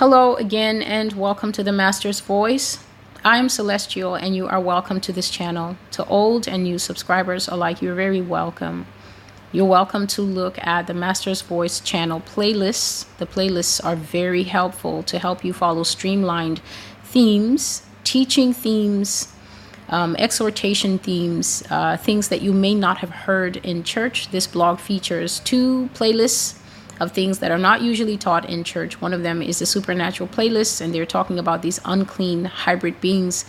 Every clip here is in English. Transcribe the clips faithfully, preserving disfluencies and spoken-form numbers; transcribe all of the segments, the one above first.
Hello again and welcome to the Master's Voice. I am Celestial and you are welcome to this channel. To old and new subscribers alike, you're very welcome. You're welcome to look at the Master's Voice channel playlists. The playlists are very helpful to help you follow streamlined themes, teaching themes, Um, exhortation themes, uh, things that you may not have heard in church. This blog features two playlists of things that are not usually taught in church. One of them is the supernatural playlist, and they're talking about these unclean hybrid beings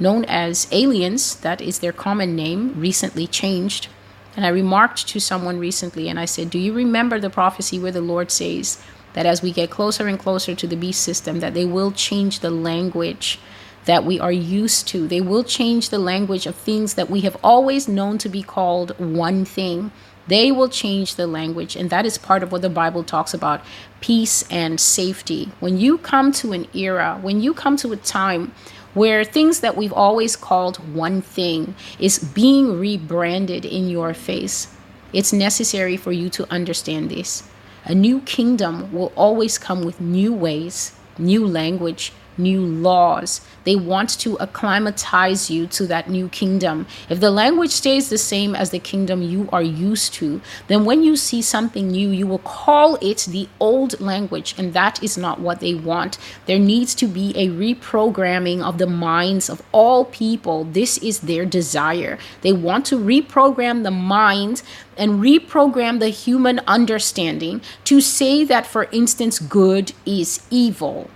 known as aliens. That is their common name, recently changed. And I remarked to someone recently, and I said, do you remember the prophecy where the Lord says that as we get closer and closer to the beast system, that they will change the language that we are used to? They will change the language of things that we have always known to be called one thing. They will change the language, and that is part of what the Bible talks about, peace and safety. When you come to an era, when you come to a time where things that we've always called one thing is being rebranded in your face, it's necessary for you to understand this. A new kingdom will always come with new ways, new language, new laws. They want to acclimatize you to that new kingdom. If the language stays the same as the kingdom you are used to, then when you see something new, you will call it the old language, and that is not what they want. There needs to be a reprogramming of the minds of all people. This is their desire. They want to reprogram the mind and reprogram the human understanding to say that, for instance, good is evil.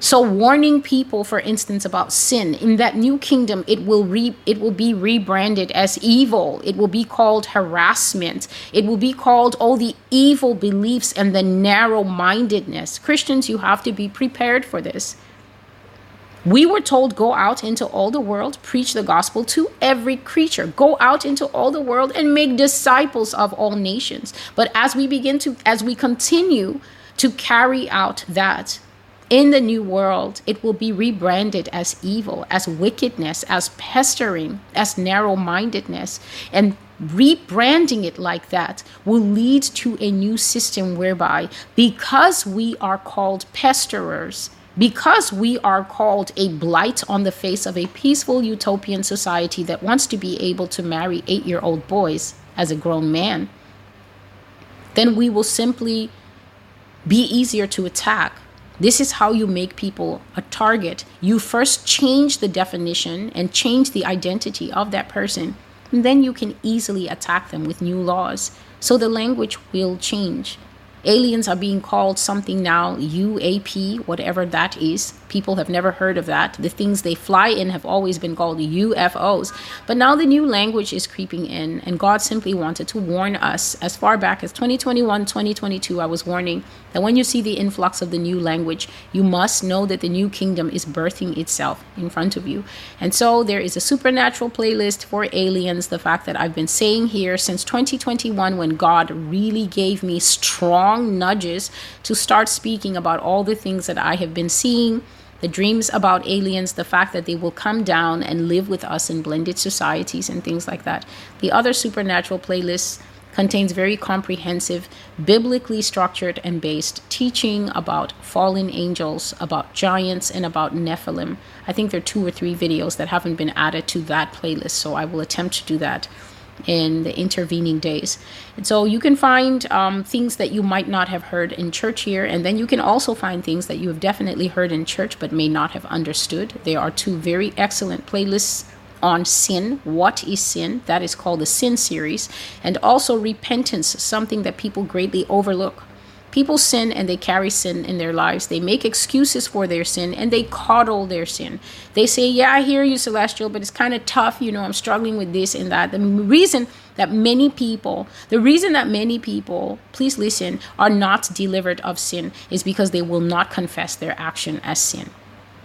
So warning people, for instance, about sin, in that new kingdom, it will re- it will be rebranded as evil. It will be called harassment. It will be called all the evil beliefs and the narrow-mindedness. Christians, you have to be prepared for this. We were told, go out into all the world, preach the gospel to every creature. Go out into all the world and make disciples of all nations. But as we begin to, as we continue to carry out that, in the new world, it will be rebranded as evil, as wickedness, as pestering, as narrow-mindedness. And rebranding it like that will lead to a new system whereby, because we are called pesterers, because we are called a blight on the face of a peaceful utopian society that wants to be able to marry eight-year-old boys as a grown man, then we will simply be easier to attack. This is how you make people a target. You first change the definition and change the identity of that person, and then you can easily attack them with new laws. So the language will change. Aliens are being called something now, U A P, whatever that is. People have never heard of that. The things they fly in have always been called U F Os. But now the new language is creeping in, and God simply wanted to warn us. As far back as twenty twenty-one, twenty twenty-two, I was warning that when you see the influx of the new language, you must know that the new kingdom is birthing itself in front of you. And so there is a supernatural playlist for aliens. The fact that I've been saying here since twenty twenty-one, when God really gave me strong nudges to start speaking about all the things that I have been seeing, the dreams about aliens, the fact that they will come down and live with us in blended societies and things like that. The other supernatural playlist contains very comprehensive, biblically structured and based teaching about fallen angels, about giants, and about Nephilim. I think there are two or three videos that haven't been added to that playlist, so I will attempt to do that in the intervening days. And so you can find um, things that you might not have heard in church here, and then you can also find things that you have definitely heard in church but may not have understood. There are two very excellent playlists on sin. What is sin? That is called the Sin series. And also repentance, something that people greatly overlook. People sin and they carry sin in their lives. They make excuses for their sin and they coddle their sin. They say, yeah, I hear you, Celestial, but it's kind of tough. You know, I'm struggling with this and that. The reason that many people, the reason that many people, please listen, are not delivered of sin is because they will not confess their action as sin.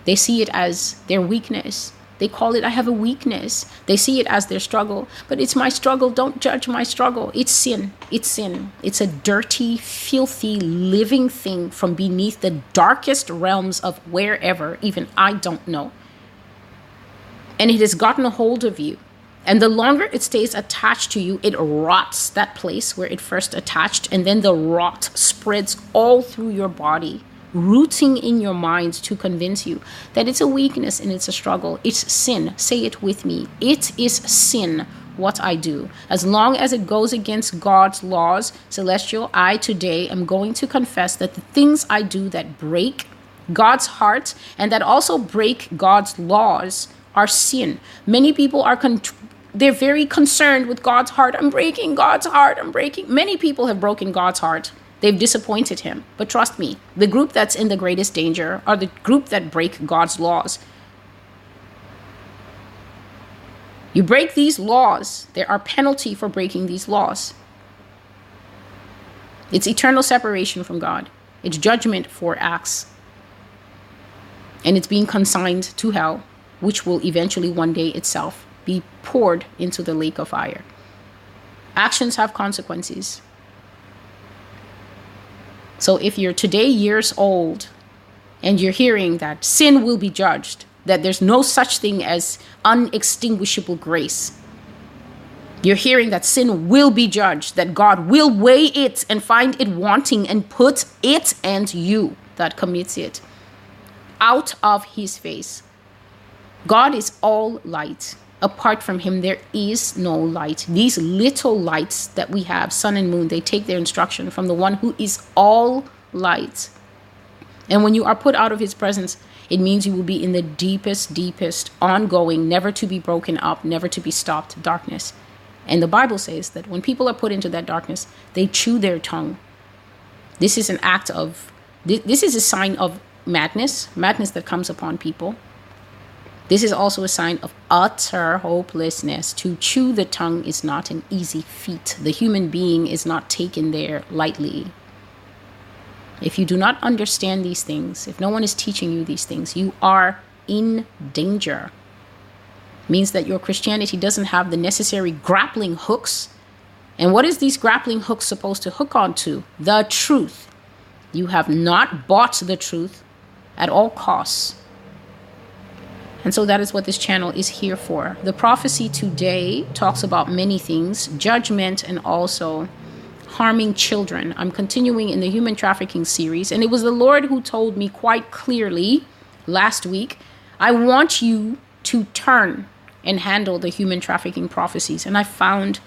They see it as their weakness. They call it, I have a weakness. They see it as their struggle. But it's my struggle. Don't judge my struggle. It's sin. It's sin. It's a dirty, filthy, living thing from beneath the darkest realms of wherever, even I don't know. And it has gotten a hold of you. And the longer it stays attached to you, it rots that place where it first attached. And then the rot spreads all through your body. rooting in your mind to convince you that it's a weakness and it's a struggle. It's sin. Say it with me. It is sin what I do. As long as it goes against God's laws, Celestial, I today am going to confess that the things I do that break God's heart and that also break God's laws are sin. Many people are con- they're very concerned with God's heart. I'm breaking God's heart. I'm breaking. Many people have broken God's heart. They've disappointed him. But trust me, the group that's in the greatest danger are the group that break God's laws. You break these laws, there are penalty for breaking these laws. It's eternal separation from God. It's judgment for acts. And it's being consigned to hell, which will eventually one day itself be poured into the lake of fire. Actions have consequences. So if you're today years old and you're hearing that sin will be judged, that there's no such thing as unextinguishable grace, you're hearing that sin will be judged, that God will weigh it and find it wanting and put it and you that commits it out of his face. God is all light. Apart from him, there is no light. These little lights that we have, sun and moon, they take their instruction from the one who is all light. And when you are put out of his presence, it means you will be in the deepest, deepest, ongoing, never to be broken up, never to be stopped darkness. And the Bible says that when people are put into that darkness, they chew their tongue. This is an act of, this is a sign of madness, madness that comes upon people. This is also a sign of utter hopelessness. To chew the tongue is not an easy feat. The human being is not taken there lightly. If you do not understand these things, if no one is teaching you these things, you are in danger. It means that your Christianity doesn't have the necessary grappling hooks. And what is these grappling hooks supposed to hook onto? The truth. You have not bought the truth at all costs. And so that is what this channel is here for. The prophecy today talks about many things, judgment and also harming children. I'm continuing in the human trafficking series, and it was the Lord who told me quite clearly last week, I want you to turn and handle the human trafficking prophecies. And I found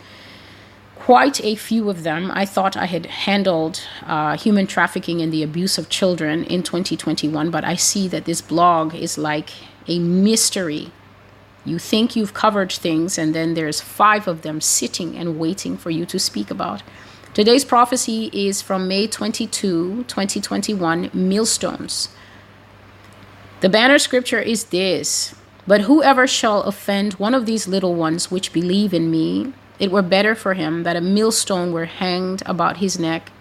quite a few of them. I thought I had handled uh, human trafficking and the abuse of children in twenty twenty-one, but I see that this blog is like a mystery. You think you've covered things, and then there's five of them sitting and waiting for you to speak about. Today's prophecy is from May twenty-second, twenty twenty-one, Millstones. The banner scripture is this: but whoever shall offend one of these little ones which believe in me, it were better for him that a millstone were hanged about his neck,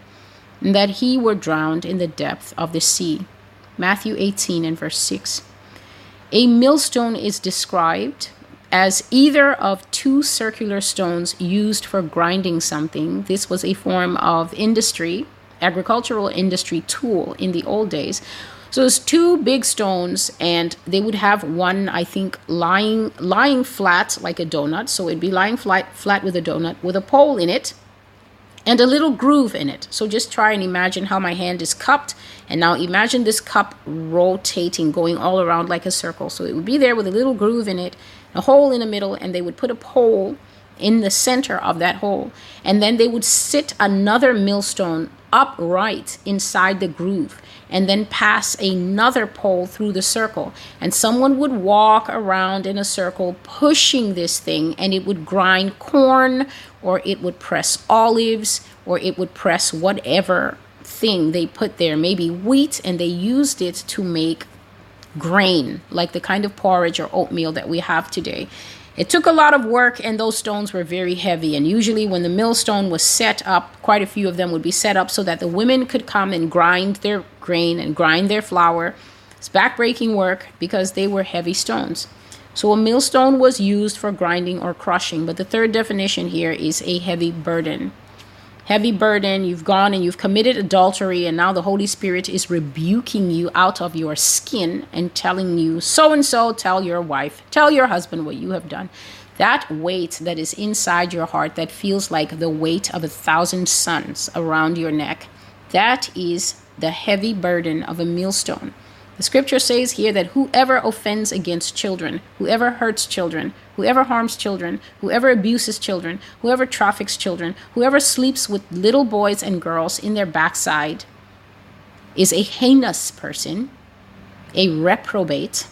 and that he were drowned in the depth of the sea. Matthew eighteen and verse six. A millstone is described as either of two circular stones used for grinding something. This was a form of industry, agricultural industry tool in the old days. So it's two big stones, and they would have one, I think, lying lying flat like a donut. So it'd be lying flat, flat with a donut with a pole in it and a little groove in it. So just try and imagine how my hand is cupped. And now imagine this cup rotating, going all around like a circle. So it would be there with a little groove in it, a hole in the middle, and they would put a pole in the center of that hole. And then they would sit another millstone upright inside the groove and then pass another pole through the circle. And someone would walk around in a circle pushing this thing, and it would grind corn, or it would press olives, or it would press whatever thing they put there, maybe wheat, and they used it to make grain, like the kind of porridge or oatmeal that we have today. It took a lot of work, and those stones were very heavy. And usually when the millstone was set up, quite a few of them would be set up so that the women could come and grind their grain and grind their flour. It's backbreaking work because they were heavy stones. So a millstone was used for grinding or crushing. But the third definition here is a heavy burden. Heavy burden, you've gone and you've committed adultery, and now the Holy Spirit is rebuking you out of your skin and telling you, so-and-so, tell your wife, tell your husband what you have done. That weight that is inside your heart that feels like the weight of a thousand suns around your neck, that is the heavy burden of a millstone. The scripture says here that whoever offends against children, whoever hurts children, whoever harms children, whoever abuses children, whoever traffics children, whoever sleeps with little boys and girls in their backside is a heinous person, a reprobate,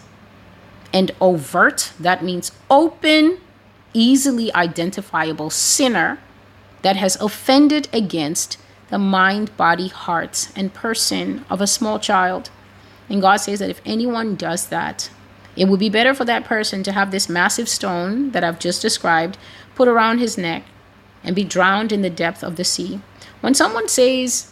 and overt, that means open, easily identifiable sinner that has offended against the mind, body, heart, and person of a small child. And God says that if anyone does that, it would be better for that person to have this massive stone that I've just described put around his neck and be drowned in the depth of the sea. When someone says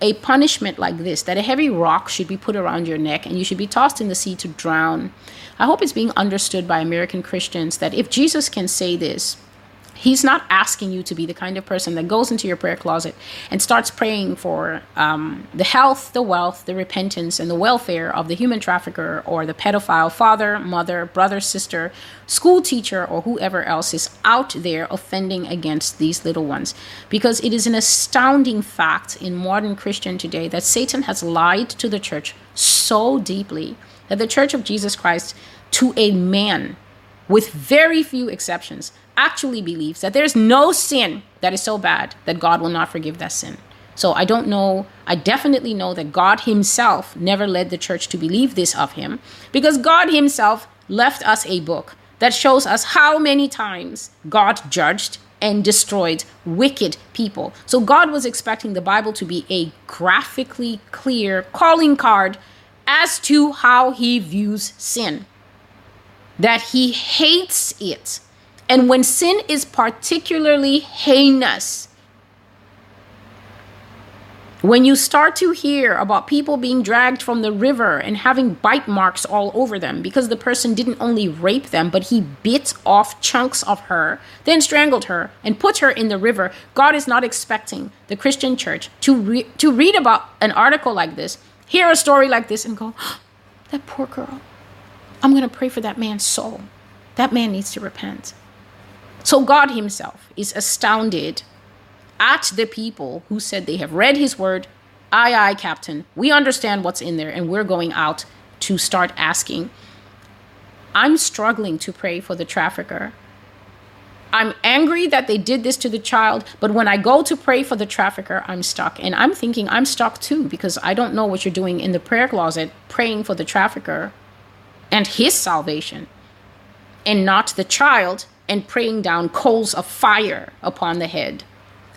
a punishment like this, that a heavy rock should be put around your neck and you should be tossed in the sea to drown, I hope it's being understood by American Christians that if Jesus can say this, he's not asking you to be the kind of person that goes into your prayer closet and starts praying for um, the health, the wealth, the repentance, and the welfare of the human trafficker or the pedophile father, mother, brother, sister, school teacher, or whoever else is out there offending against these little ones. Because it is an astounding fact in modern Christian today that Satan has lied to the church so deeply that the Church of Jesus Christ, to a man, with very few exceptions, actually believes that there's no sin that is so bad that God will not forgive that sin. So I don't know, I definitely know that God himself never led the church to believe this of him, because God himself left us a book that shows us how many times God judged and destroyed wicked people. So God was expecting the Bible to be a graphically clear calling card as to how he views sin, that he hates it. And when sin is particularly heinous, when you start to hear about people being dragged from the river and having bite marks all over them because the person didn't only rape them, but he bit off chunks of her, then strangled her and put her in the river, God is not expecting the Christian church to re- to read about an article like this, hear a story like this and go, oh, that poor girl, I'm going to pray for that man's soul. That man needs to repent. So God himself is astounded at the people who said they have read his word. Aye, aye, Captain. We understand what's in there, and we're going out to start asking. I'm struggling to pray for the trafficker. I'm angry that they did this to the child, but when I go to pray for the trafficker, I'm stuck. And I'm thinking I'm stuck too, because I don't know what you're doing in the prayer closet, praying for the trafficker and his salvation, and not the child, and praying down coals of fire upon the head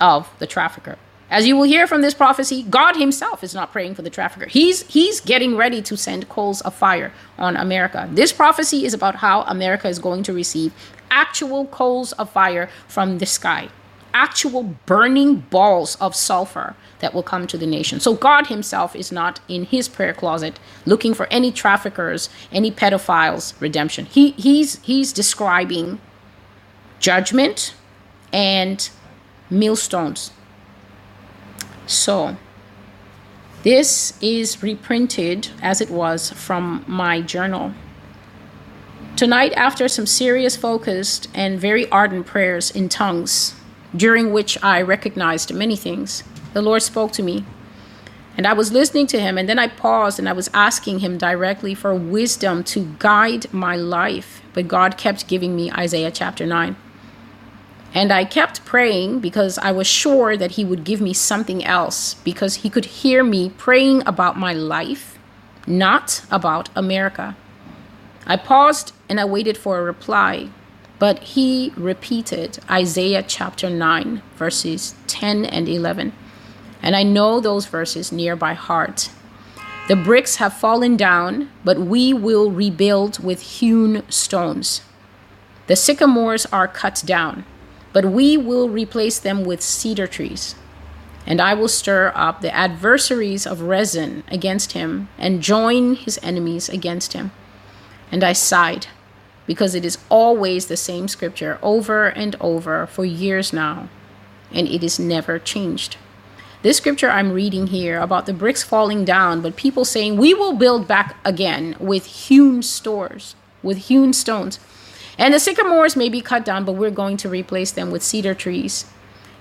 of the trafficker. As you will hear from this prophecy, God himself is not praying for the trafficker. He's he's getting ready to send coals of fire on America. This prophecy is about how America is going to receive actual coals of fire from the sky, actual burning balls of sulfur that will come to the nation. So God himself is not in his prayer closet looking for any traffickers, any pedophiles redemption. He he's he's describing judgment and millstones. So this is reprinted as it was from my journal. Tonight, after some serious, focused, and very ardent prayers in tongues, during which I recognized many things, the Lord spoke to me, and I was listening to him, and then I paused and I was asking him directly for wisdom to guide my life. But God kept giving me Isaiah chapter nine. And I kept praying because I was sure that he would give me something else, because he could hear me praying about my life, not about America. I paused and I waited for a reply. But he repeated Isaiah chapter nine, verses ten and eleven. And I know those verses near by heart. The bricks have fallen down, but we will rebuild with hewn stones. The sycamores are cut down, but we will replace them with cedar trees. And I will stir up the adversaries of Rezin against him and join his enemies against him. And I sighed, because it is always the same scripture over and over for years now, and it is never changed. This scripture I'm reading here about the bricks falling down, but people saying, we will build back again with hewn stores, with hewn stones. And the sycamores may be cut down, but we're going to replace them with cedar trees.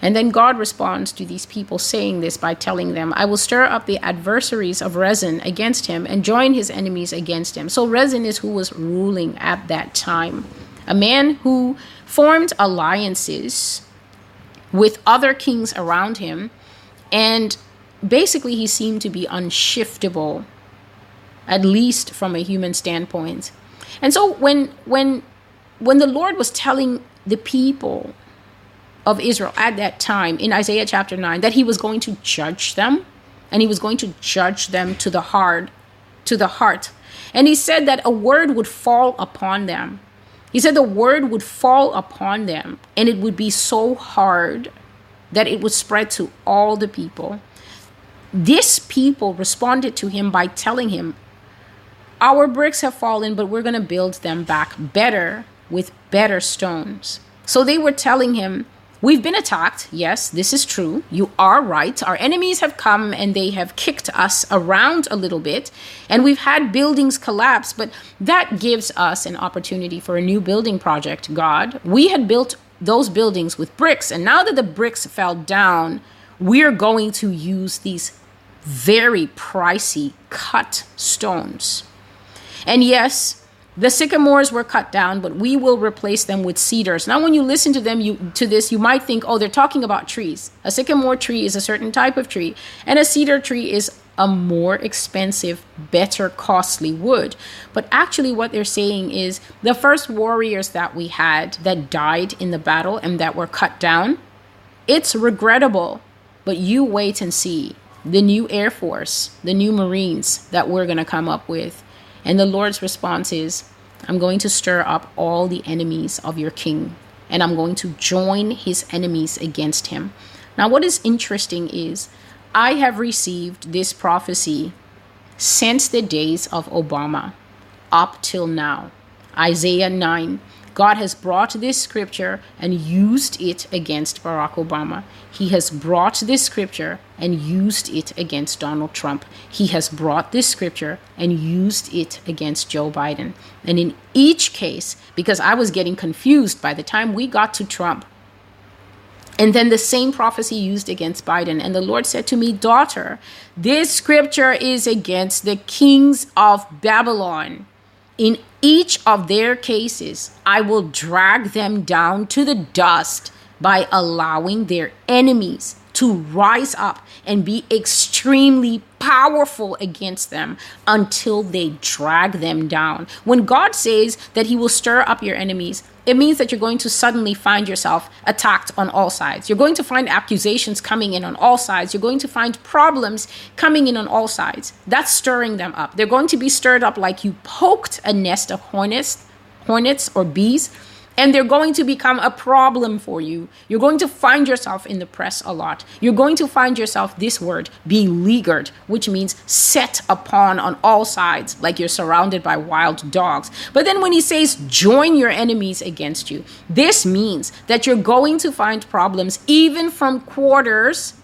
And then God responds to these people saying this by telling them, I will stir up the adversaries of Rezin against him and join his enemies against him. So Rezin is who was ruling at that time, a man who formed alliances with other kings around him. And basically, he seemed to be unshiftable, at least from a human standpoint. And so when when when the Lord was telling the people of Israel at that time in Isaiah chapter nine that he was going to judge them, and he was going to judge them to the hard, to the heart. And he said that a word would fall upon them. He said the word would fall upon them, and it would be so hard that it would spread to all the people. This people responded to him by telling him, our bricks have fallen, but we're going to build them back better with better stones. So they were telling him, we've been attacked. Yes, this is true. You are right. Our enemies have come and they have kicked us around a little bit. And we've had buildings collapse, but that gives us an opportunity for a new building project, God. We had built those buildings with bricks, and now that the bricks fell down, we're going to use these very pricey cut stones. And yes, the sycamores were cut down, but we will replace them with cedars. Now, when you listen to them, you to this, you might think, oh, they're talking about trees. A sycamore tree is a certain type of tree, and a cedar tree is a more expensive, better, costly wood. But actually what they're saying is the first warriors that we had that died in the battle and that were cut down, it's regrettable. But you wait and see the new Air Force, the new Marines that we're going to come up with. And the Lord's response is, I'm going to stir up all the enemies of your king, and I'm going to join his enemies against him. Now, what is interesting is I have received this prophecy since the days of Obama up till now. Isaiah nine. God has brought this scripture and used it against Barack Obama. He has brought this scripture and used it against Donald Trump. He has brought this scripture and used it against Joe Biden. And in each case, because I was getting confused by the time we got to Trump, and then the same prophecy used against Biden. And the Lord said to me, daughter, this scripture is against the kings of Babylon. In each of their cases, I will drag them down to the dust by allowing their enemies to rise up and be extremely powerful against them until they drag them down. When God says that he will stir up your enemies, it means that you're going to suddenly find yourself attacked on all sides. You're going to find accusations coming in on all sides. You're going to find problems coming in on all sides. That's stirring them up. They're going to be stirred up like you poked a nest of hornets, hornets or bees, and they're going to become a problem for you. You're going to find yourself in the press a lot. You're going to find yourself, this word, beleaguered, which means set upon on all sides, like you're surrounded by wild dogs. But then when he says, join your enemies against you, this means that you're going to find problems even from quarters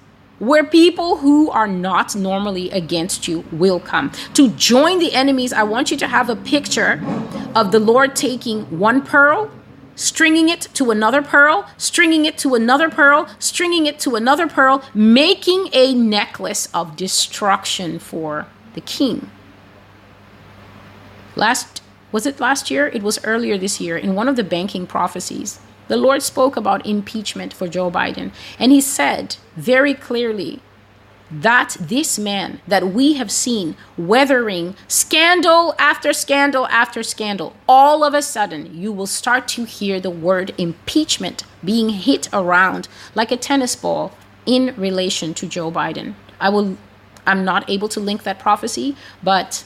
where people who are not normally against you will come. To join the enemies, I want you to have a picture of the Lord taking one pearl, stringing it to another pearl, stringing it to another pearl, stringing it to another pearl, making a necklace of destruction for the king. Last, was it last year? It was earlier this year in one of the banking prophecies. The Lord spoke about impeachment for Joe Biden. And he said very clearly that this man that we have seen weathering scandal after scandal after scandal, all of a sudden you will start to hear the word impeachment being hit around like a tennis ball in relation to Joe Biden. I will, I'm not able to link that prophecy, but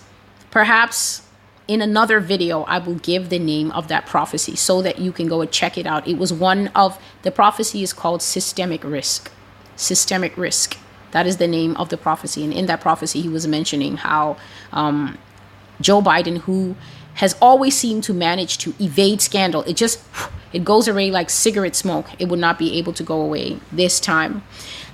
perhaps in another video, I will give the name of that prophecy so that you can go and check it out. It was one of, the prophecy is called Systemic Risk. Systemic Risk. That is the name of the prophecy. And in that prophecy, he was mentioning how um, Joe Biden, who has always seemed to manage to evade scandal, it just, it goes away like cigarette smoke. It would not be able to go away this time.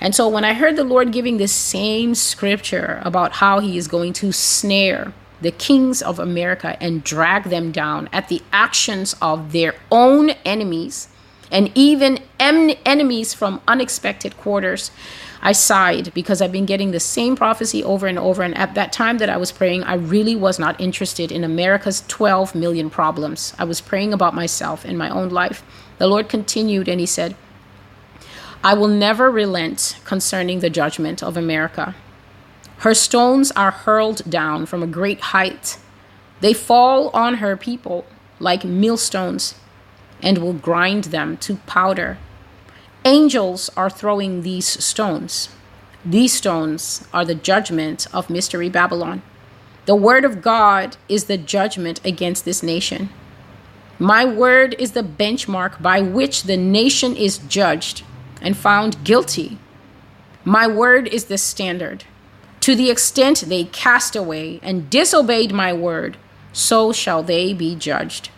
And so when I heard the Lord giving this same scripture about how he is going to snare the kings of America and drag them down at the actions of their own enemies, and even en- enemies from unexpected quarters. I sighed because I've been getting the same prophecy over and over. And at that time that I was praying, I really was not interested in America's twelve million problems. I was praying about myself and my own life. The Lord continued and he said, I will never relent concerning the judgment of America. Her stones are hurled down from a great height. They fall on her people like millstones and will grind them to powder. Angels are throwing these stones. These stones are the judgment of Mystery Babylon. The word of God is the judgment against this nation. My word is the benchmark by which the nation is judged and found guilty. My word is the standard. To the extent they cast away and disobeyed my word, so shall they be judged.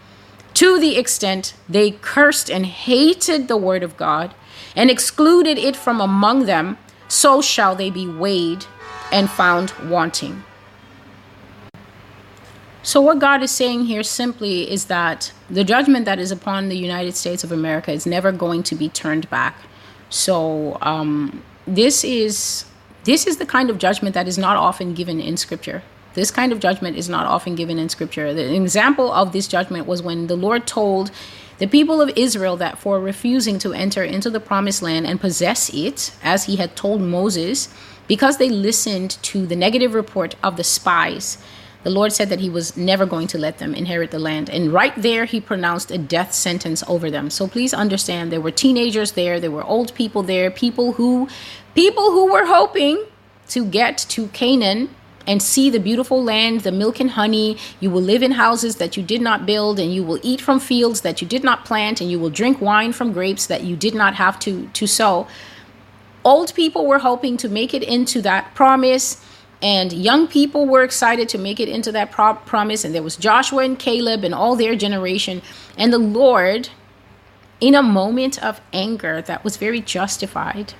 To the extent they cursed and hated the word of God, and excluded it from among them, so shall they be weighed and found wanting. So what God is saying here simply is that the judgment that is upon the United States of America is never going to be turned back. So um, this is this is the kind of judgment that is not often given in Scripture. This kind of judgment is not often given in Scripture. The example of this judgment was when the Lord told the people of Israel that for refusing to enter into the promised land and possess it, as he had told Moses, because they listened to the negative report of the spies, the Lord said that he was never going to let them inherit the land. And right there, he pronounced a death sentence over them. So please understand, there were teenagers there, there were old people there, people who, people who were hoping to get to Canaan and see the beautiful land, the milk and honey. You will live in houses that you did not build, and you will eat from fields that you did not plant, and you will drink wine from grapes that you did not have to, to sow. Old people were hoping to make it into that promise, and young people were excited to make it into that pro- promise. And there was Joshua and Caleb and all their generation. And the Lord, in a moment of anger that was very justified,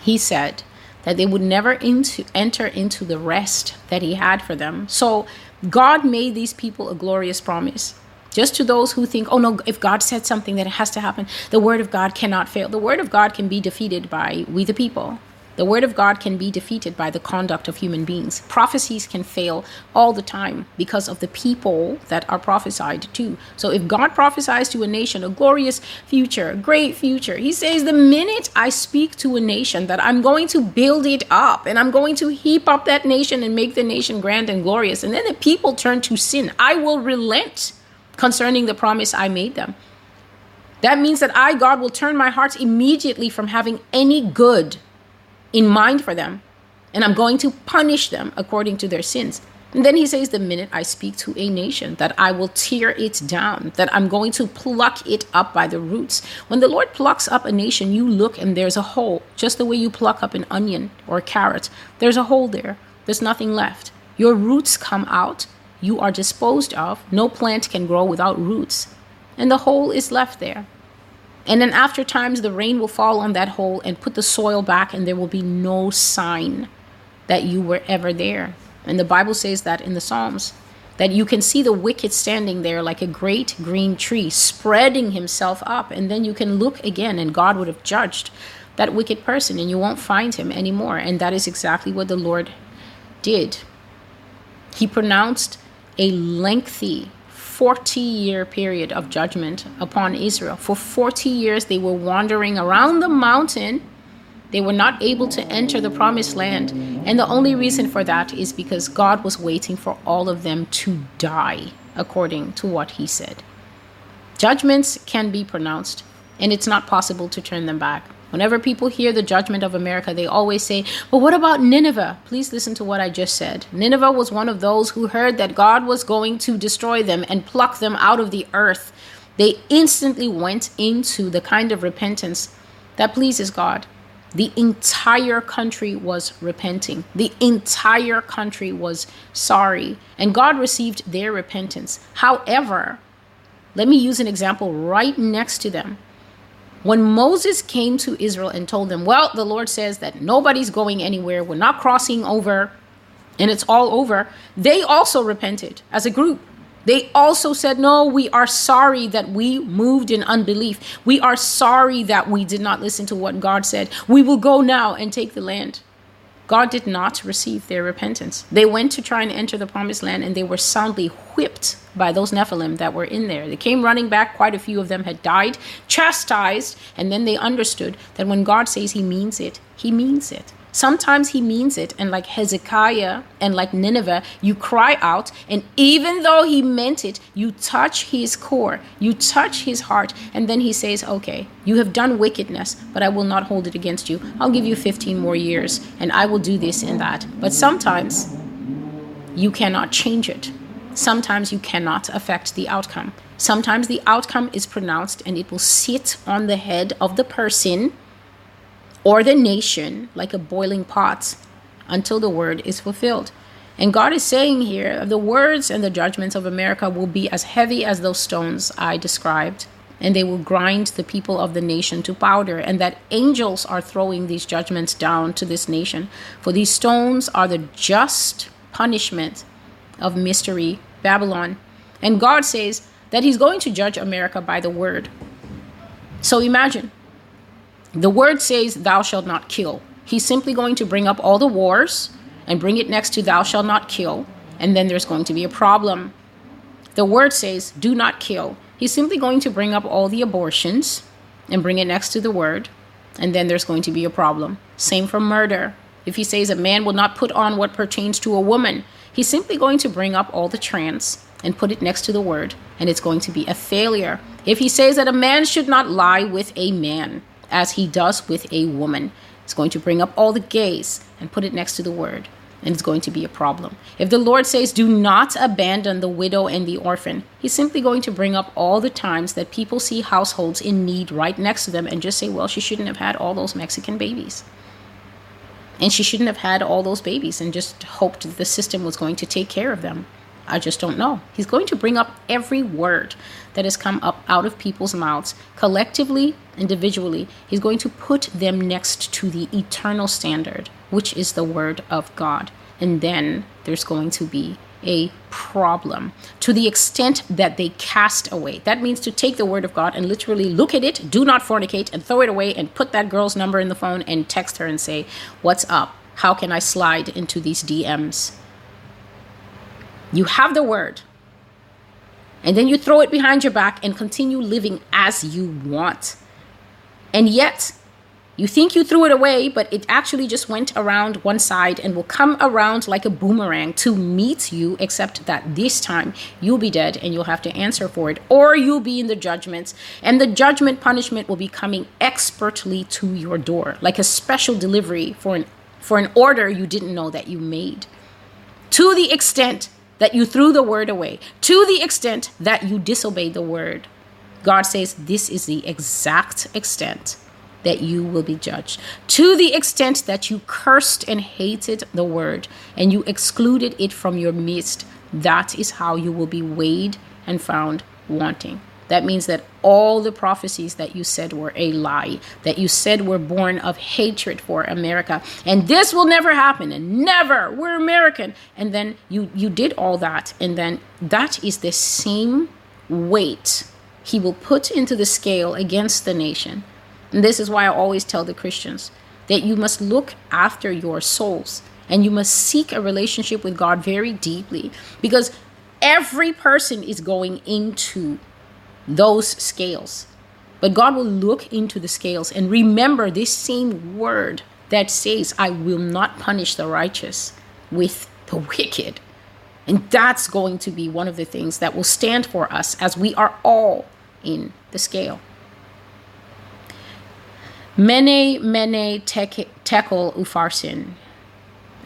he said that they would never into, enter into the rest that he had for them. So God made these people a glorious promise. Just to those who think, oh no, if God said something, then it has to happen. The word of God cannot fail. The word of God can be defeated by we the people. The word of God can be defeated by the conduct of human beings. Prophecies can fail all the time because of the people that are prophesied to. So if God prophesies to a nation a glorious future, a great future, he says, the minute I speak to a nation that I'm going to build it up and I'm going to heap up that nation and make the nation grand and glorious, and then the people turn to sin, I will relent concerning the promise I made them. That means that I, God, will turn my hearts immediately from having any good in mind for them, and I'm going to punish them according to their sins. And then he says, the minute I speak to a nation, that I will tear it down, that I'm going to pluck it up by the roots. When the Lord plucks up a nation, you look and there's a hole, just the way you pluck up an onion or a carrot. There's a hole there. There's nothing left. Your roots come out. You are disposed of. No plant can grow without roots. And the hole is left there. And then after times, the rain will fall on that hole and put the soil back, and there will be no sign that you were ever there. And the Bible says that in the Psalms, that you can see the wicked standing there like a great green tree, spreading himself up. And then you can look again, and God would have judged that wicked person, and you won't find him anymore. And that is exactly what the Lord did. He pronounced a lengthy forty-year period of judgment upon Israel. For forty years, they were wandering around the mountain. They were not able to enter the promised land. And the only reason for that is because God was waiting for all of them to die, according to what he said. Judgments can be pronounced, and it's not possible to turn them back. Whenever people hear the judgment of America, they always say, but what about Nineveh? Please listen to what I just said. Nineveh was one of those who heard that God was going to destroy them and pluck them out of the earth. They instantly went into the kind of repentance that pleases God. The entire country was repenting. The entire country was sorry. And God received their repentance. However, let me use an example right next to them. When Moses came to Israel and told them, well, the Lord says that nobody's going anywhere, we're not crossing over, and it's all over, they also repented as a group. They also said, no, we are sorry that we moved in unbelief. We are sorry that we did not listen to what God said. We will go now and take the land. God did not receive their repentance. They went to try and enter the promised land, and they were soundly whipped by those Nephilim that were in there. They came running back. Quite a few of them had died, chastised, and then they understood that when God says he means it, he means it. Sometimes he means it, and like Hezekiah and like Nineveh, you cry out, and even though he meant it, you touch his core, you touch his heart, and then he says, okay, you have done wickedness, but I will not hold it against you. I'll give you fifteen more years, and I will do this and that. But sometimes you cannot change it. Sometimes you cannot affect the outcome. Sometimes the outcome is pronounced, and it will sit on the head of the person or the nation like a boiling pot until the word is fulfilled. And God is saying here, the words and the judgments of America will be as heavy as those stones I described, and they will grind the people of the nation to powder, and that angels are throwing these judgments down to this nation. For these stones are the just punishment of Mystery Babylon. And God says that he's going to judge America by the word. So imagine, the word says, thou shalt not kill. He's simply going to bring up all the wars and bring it next to thou shalt not kill. And then there's going to be a problem. The word says, do not kill. He's simply going to bring up all the abortions and bring it next to the word. And then there's going to be a problem. Same for murder. If he says a man will not put on what pertains to a woman, he's simply going to bring up all the trans and put it next to the word. And it's going to be a failure. If he says that a man should not lie with a man, as he does with a woman, it's going to bring up all the gays and put it next to the word, and it's going to be a problem. If the Lord says, do not abandon the widow and the orphan, he's simply going to bring up all the times that people see households in need right next to them and just say, well, she shouldn't have had all those Mexican babies. And she shouldn't have had all those babies and just hoped that the system was going to take care of them. I just don't know. He's going to bring up every word that has come up out of people's mouths, collectively, individually. He's going to put them next to the eternal standard, which is the word of God. And then there's going to be a problem to the extent that they cast away. That means to take the word of God and literally look at it, do not fornicate, and throw it away and put that girl's number in the phone and text her and say, what's up? How can I slide into these D Ms? You have the word, and then you throw it behind your back and continue living as you want. And yet, you think you threw it away, but it actually just went around one side and will come around like a boomerang to meet you, except that this time you'll be dead and you'll have to answer for it, or you'll be in the judgments, and the judgment punishment will be coming expertly to your door, like a special delivery for an, for an order you didn't know that you made. To the extent that you threw the word away, to the extent that you disobeyed the word, God says this is the exact extent that you will be judged. To the extent that you cursed and hated the word and you excluded it from your midst, that is how you will be weighed and found wanting. That means that all the prophecies that you said were a lie, that you said were born of hatred for America, and this will never happen, and never, we're American. And then you, you did all that, and then that is the same weight he will put into the scale against the nation. And this is why I always tell the Christians that you must look after your souls, and you must seek a relationship with God very deeply, because every person is going into those scales. But God will look into the scales and remember this same word that says, I will not punish the righteous with the wicked. And that's going to be one of the things that will stand for us as we are all in the scale. Mene, mene, tekel, upharsin.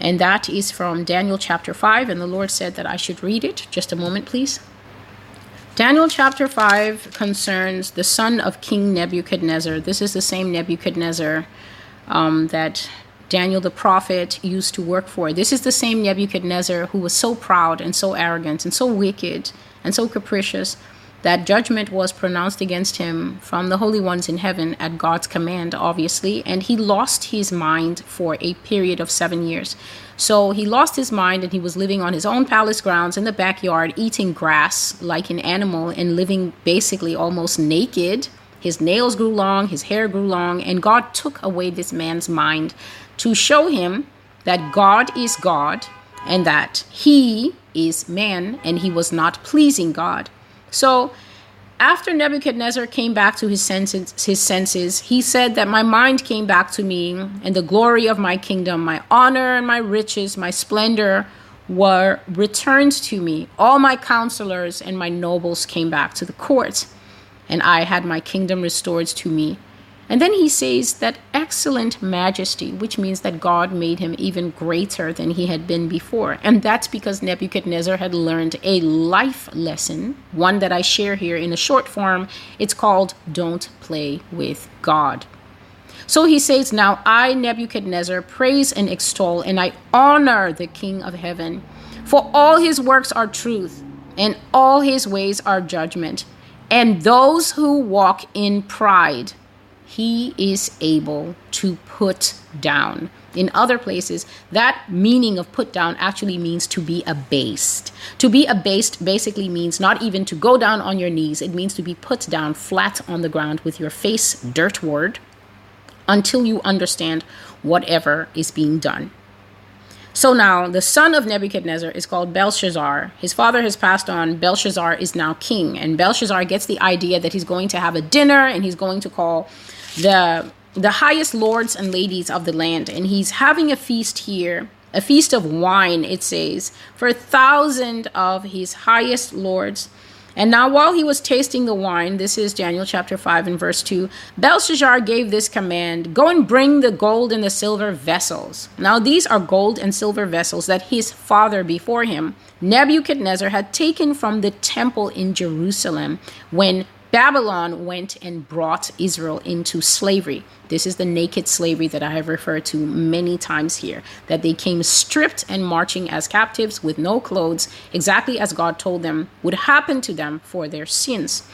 And that is from Daniel chapter five. And the Lord said that I should read it. Just a moment, please. Daniel chapter five concerns the son of King Nebuchadnezzar. This is the same Nebuchadnezzar um, that Daniel the prophet used to work for. This is the same Nebuchadnezzar who was so proud and so arrogant and so wicked and so capricious that judgment was pronounced against him from the holy ones in heaven at God's command, obviously, and he lost his mind for a period of seven years. So he lost his mind and he was living on his own palace grounds in the backyard, eating grass like an animal and living basically almost naked. His nails grew long, his hair grew long, and God took away this man's mind to show him that God is God and that he is man, and he was not pleasing God. So after Nebuchadnezzar came back to his senses, his senses, he said that my mind came back to me, and the glory of my kingdom, my honor and my riches, my splendor were returned to me. All my counselors and my nobles came back to the court, and I had my kingdom restored to me. And then he says that excellent majesty, which means that God made him even greater than he had been before. And that's because Nebuchadnezzar had learned a life lesson, one that I share here in a short form. It's called Don't Play With God. So he says, now I, Nebuchadnezzar, praise and extol, and I honor the King of heaven, for all his works are truth, and all his ways are judgment. And those who walk in pride, he is able to put down. In other places, that meaning of put down actually means to be abased. To be abased basically means not even to go down on your knees. It means to be put down flat on the ground with your face dirtward until you understand whatever is being done. So now the son of Nebuchadnezzar is called Belshazzar. His father has passed on. Belshazzar is now king. And Belshazzar gets the idea that he's going to have a dinner and he's going to call the the highest lords and ladies of the land. And he's having a feast here, a feast of wine, it says, for a thousand of his highest lords. And now while he was tasting the wine, this is Daniel chapter five and verse two, Belshazzar gave this command, go and bring the gold and the silver vessels. Now these are gold and silver vessels that his father before him, Nebuchadnezzar, had taken from the temple in Jerusalem when Babylon went and brought Israel into slavery. This is the naked slavery that I have referred to many times here, that they came stripped and marching as captives with no clothes, exactly as God told them would happen to them for their sins.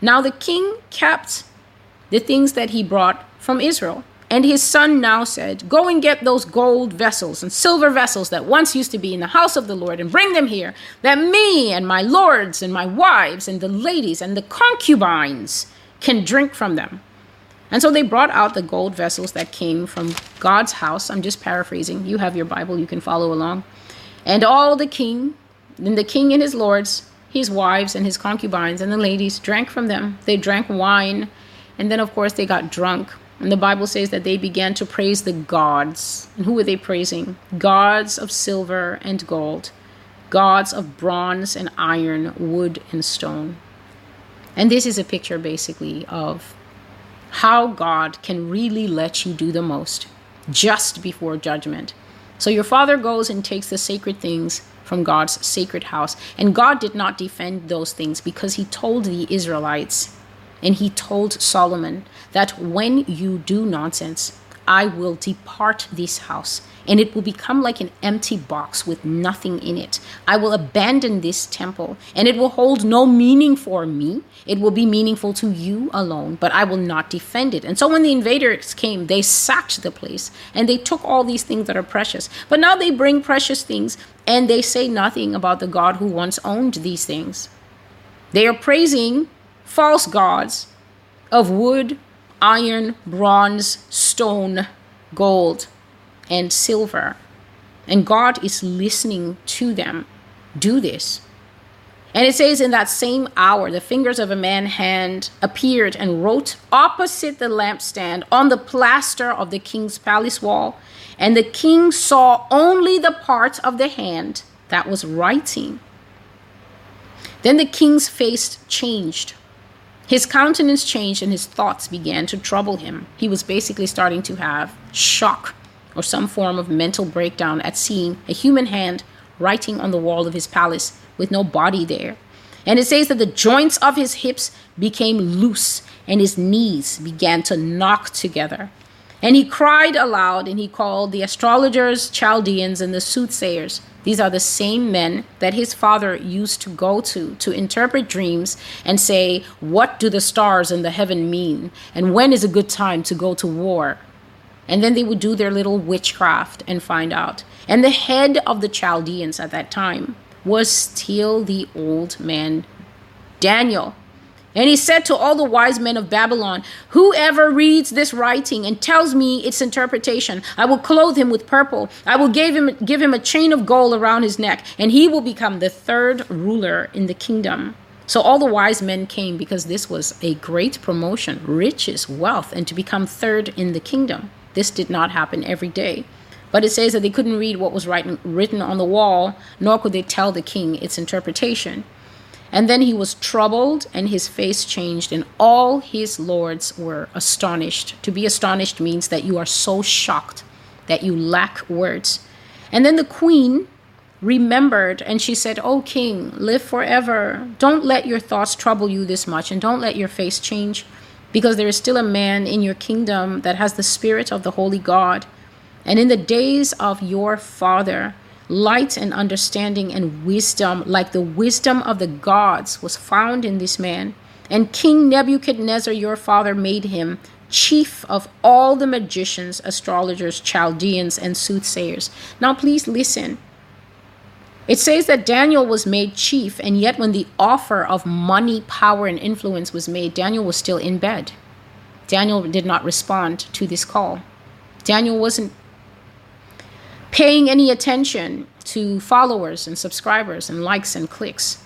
Now the king kept the things that he brought from Israel, and his son now said, go and get those gold vessels and silver vessels that once used to be in the house of the Lord and bring them here, that me and my lords and my wives and the ladies and the concubines can drink from them. And so they brought out the gold vessels that came from God's house. I'm just paraphrasing. You have your Bible. You can follow along. And all the king, and the king and his lords, his wives and his concubines and the ladies drank from them. They drank wine. And then, of course, they got drunk. And the Bible says that they began to praise the gods. And who were they praising? Gods of silver and gold, gods of bronze and iron, wood and stone. And this is a picture basically of how God can really let you do the most just before judgment. So your father goes and takes the sacred things from God's sacred house. And God did not defend those things because he told the Israelites, and he told Solomon, that when you do nonsense, I will depart this house, and it will become like an empty box with nothing in it. I will abandon this temple, and it will hold no meaning for me. It will be meaningful to you alone, but I will not defend it. And so when the invaders came, they sacked the place, and they took all these things that are precious. But now they bring precious things, and they say nothing about the God who once owned these things. They are praising false gods of wood, iron, bronze, stone, gold, and silver. And God is listening to them do this. And it says, in that same hour, the fingers of a man's hand appeared and wrote opposite the lampstand on the plaster of the king's palace wall. And the king saw only the part of the hand that was writing. Then the king's face changed. His countenance changed and his thoughts began to trouble him. He was basically starting to have shock or some form of mental breakdown at seeing a human hand writing on the wall of his palace with no body there. And it says that the joints of his hips became loose and his knees began to knock together. And he cried aloud and he called the astrologers, Chaldeans, and the soothsayers. These are the same men that his father used to go to to interpret dreams and say, what do the stars in the heaven mean? And when is a good time to go to war? And then they would do their little witchcraft and find out. And the head of the Chaldeans at that time was still the old man, Daniel. And he said to all the wise men of Babylon, whoever reads this writing and tells me its interpretation, I will clothe him with purple. I will give him, give him a chain of gold around his neck, and he will become the third ruler in the kingdom. So all the wise men came because this was a great promotion, riches, wealth, and to become third in the kingdom. This did not happen every day. But it says that they couldn't read what was written on the wall, nor could they tell the king its interpretation. And then he was troubled, and his face changed, and all his lords were astonished. To be astonished means that you are so shocked that you lack words. And then the queen remembered, and she said, O king, live forever. Don't let your thoughts trouble you this much, and don't let your face change, because there is still a man in your kingdom that has the spirit of the holy God. And in the days of your father, light and understanding and wisdom, like the wisdom of the gods, was found in this man. And King Nebuchadnezzar, your father, made him chief of all the magicians, astrologers, Chaldeans, and soothsayers. Now, please listen. It says that Daniel was made chief, and yet when the offer of money, power, and influence was made, Daniel was still in bed. Daniel did not respond to this call. Daniel wasn't paying any attention to followers and subscribers and likes and clicks.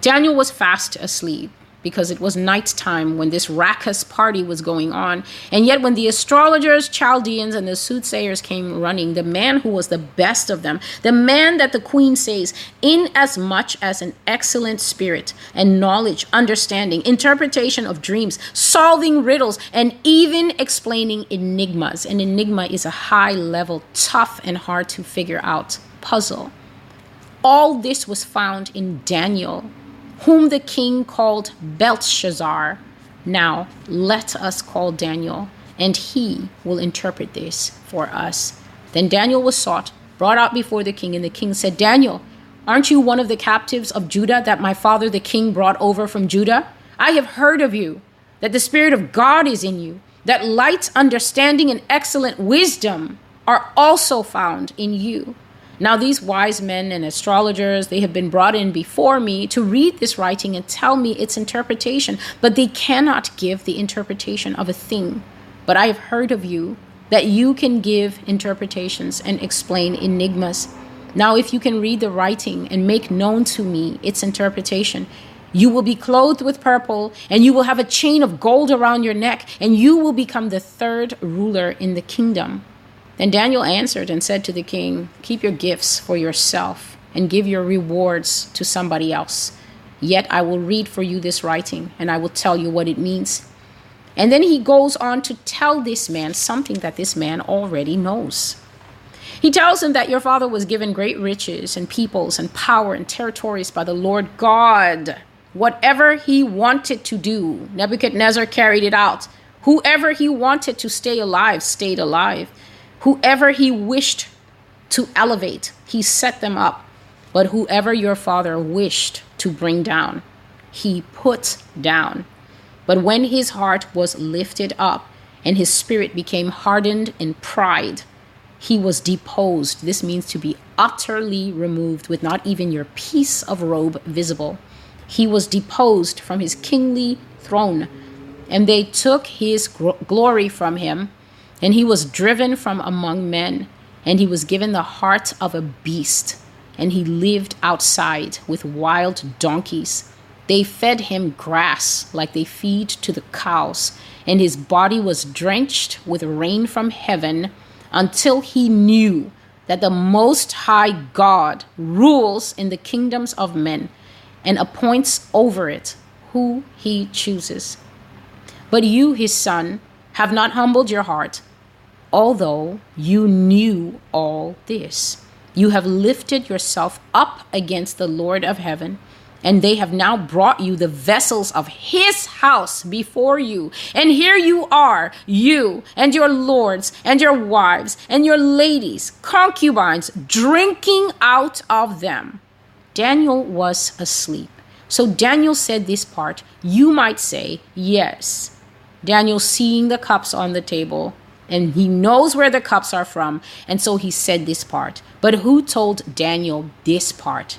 Daniel was fast asleep because it was nighttime when this raucous party was going on. And yet when the astrologers, Chaldeans, and the soothsayers came running, the man who was the best of them, the man that the queen says, inasmuch as an excellent spirit and knowledge, understanding, interpretation of dreams, solving riddles, and even explaining enigmas. An enigma is a high-level, tough and hard to figure out puzzle. All this was found in Daniel, whom the king called Belshazzar. Now let us call Daniel, and he will interpret this for us. Then Daniel was sought, brought out before the king, and the king said, Daniel, aren't you one of the captives of Judah that my father the king brought over from Judah? I have heard of you, that the Spirit of God is in you, that light, understanding, and excellent wisdom are also found in you. Now these wise men and astrologers, they have been brought in before me to read this writing and tell me its interpretation, but they cannot give the interpretation of a thing. But I have heard of you, that you can give interpretations and explain enigmas. Now if you can read the writing and make known to me its interpretation, you will be clothed with purple, and you will have a chain of gold around your neck, and you will become the third ruler in the kingdom. Then Daniel answered and said to the king, keep your gifts for yourself and give your rewards to somebody else. Yet I will read for you this writing, and I will tell you what it means. And then he goes on to tell this man something that this man already knows. He tells him that your father was given great riches and peoples and power and territories by the Lord God. Whatever he wanted to do, Nebuchadnezzar carried it out. Whoever he wanted to stay alive, stayed alive. Whoever he wished to elevate, he set them up. But whoever your father wished to bring down, he put down. But when his heart was lifted up and his spirit became hardened in pride, he was deposed. This means to be utterly removed with not even your piece of robe visible. He was deposed from his kingly throne, and they took his glory from him. And he was driven from among men, and he was given the heart of a beast, and he lived outside with wild donkeys. They fed him grass like they feed to the cows, and his body was drenched with rain from heaven until he knew that the Most High God rules in the kingdoms of men and appoints over it who he chooses. But you, his son, have not humbled your heart. Although you knew all this, you have lifted yourself up against the Lord of heaven and they have now brought you the vessels of his house before you. And here you are, you and your lords and your wives and your ladies, concubines, drinking out of them. Daniel was asleep. So Daniel said this part, you might say, yes. Daniel seeing the cups on the table, and he knows where the cups are from. And so he said this part. But who told Daniel this part?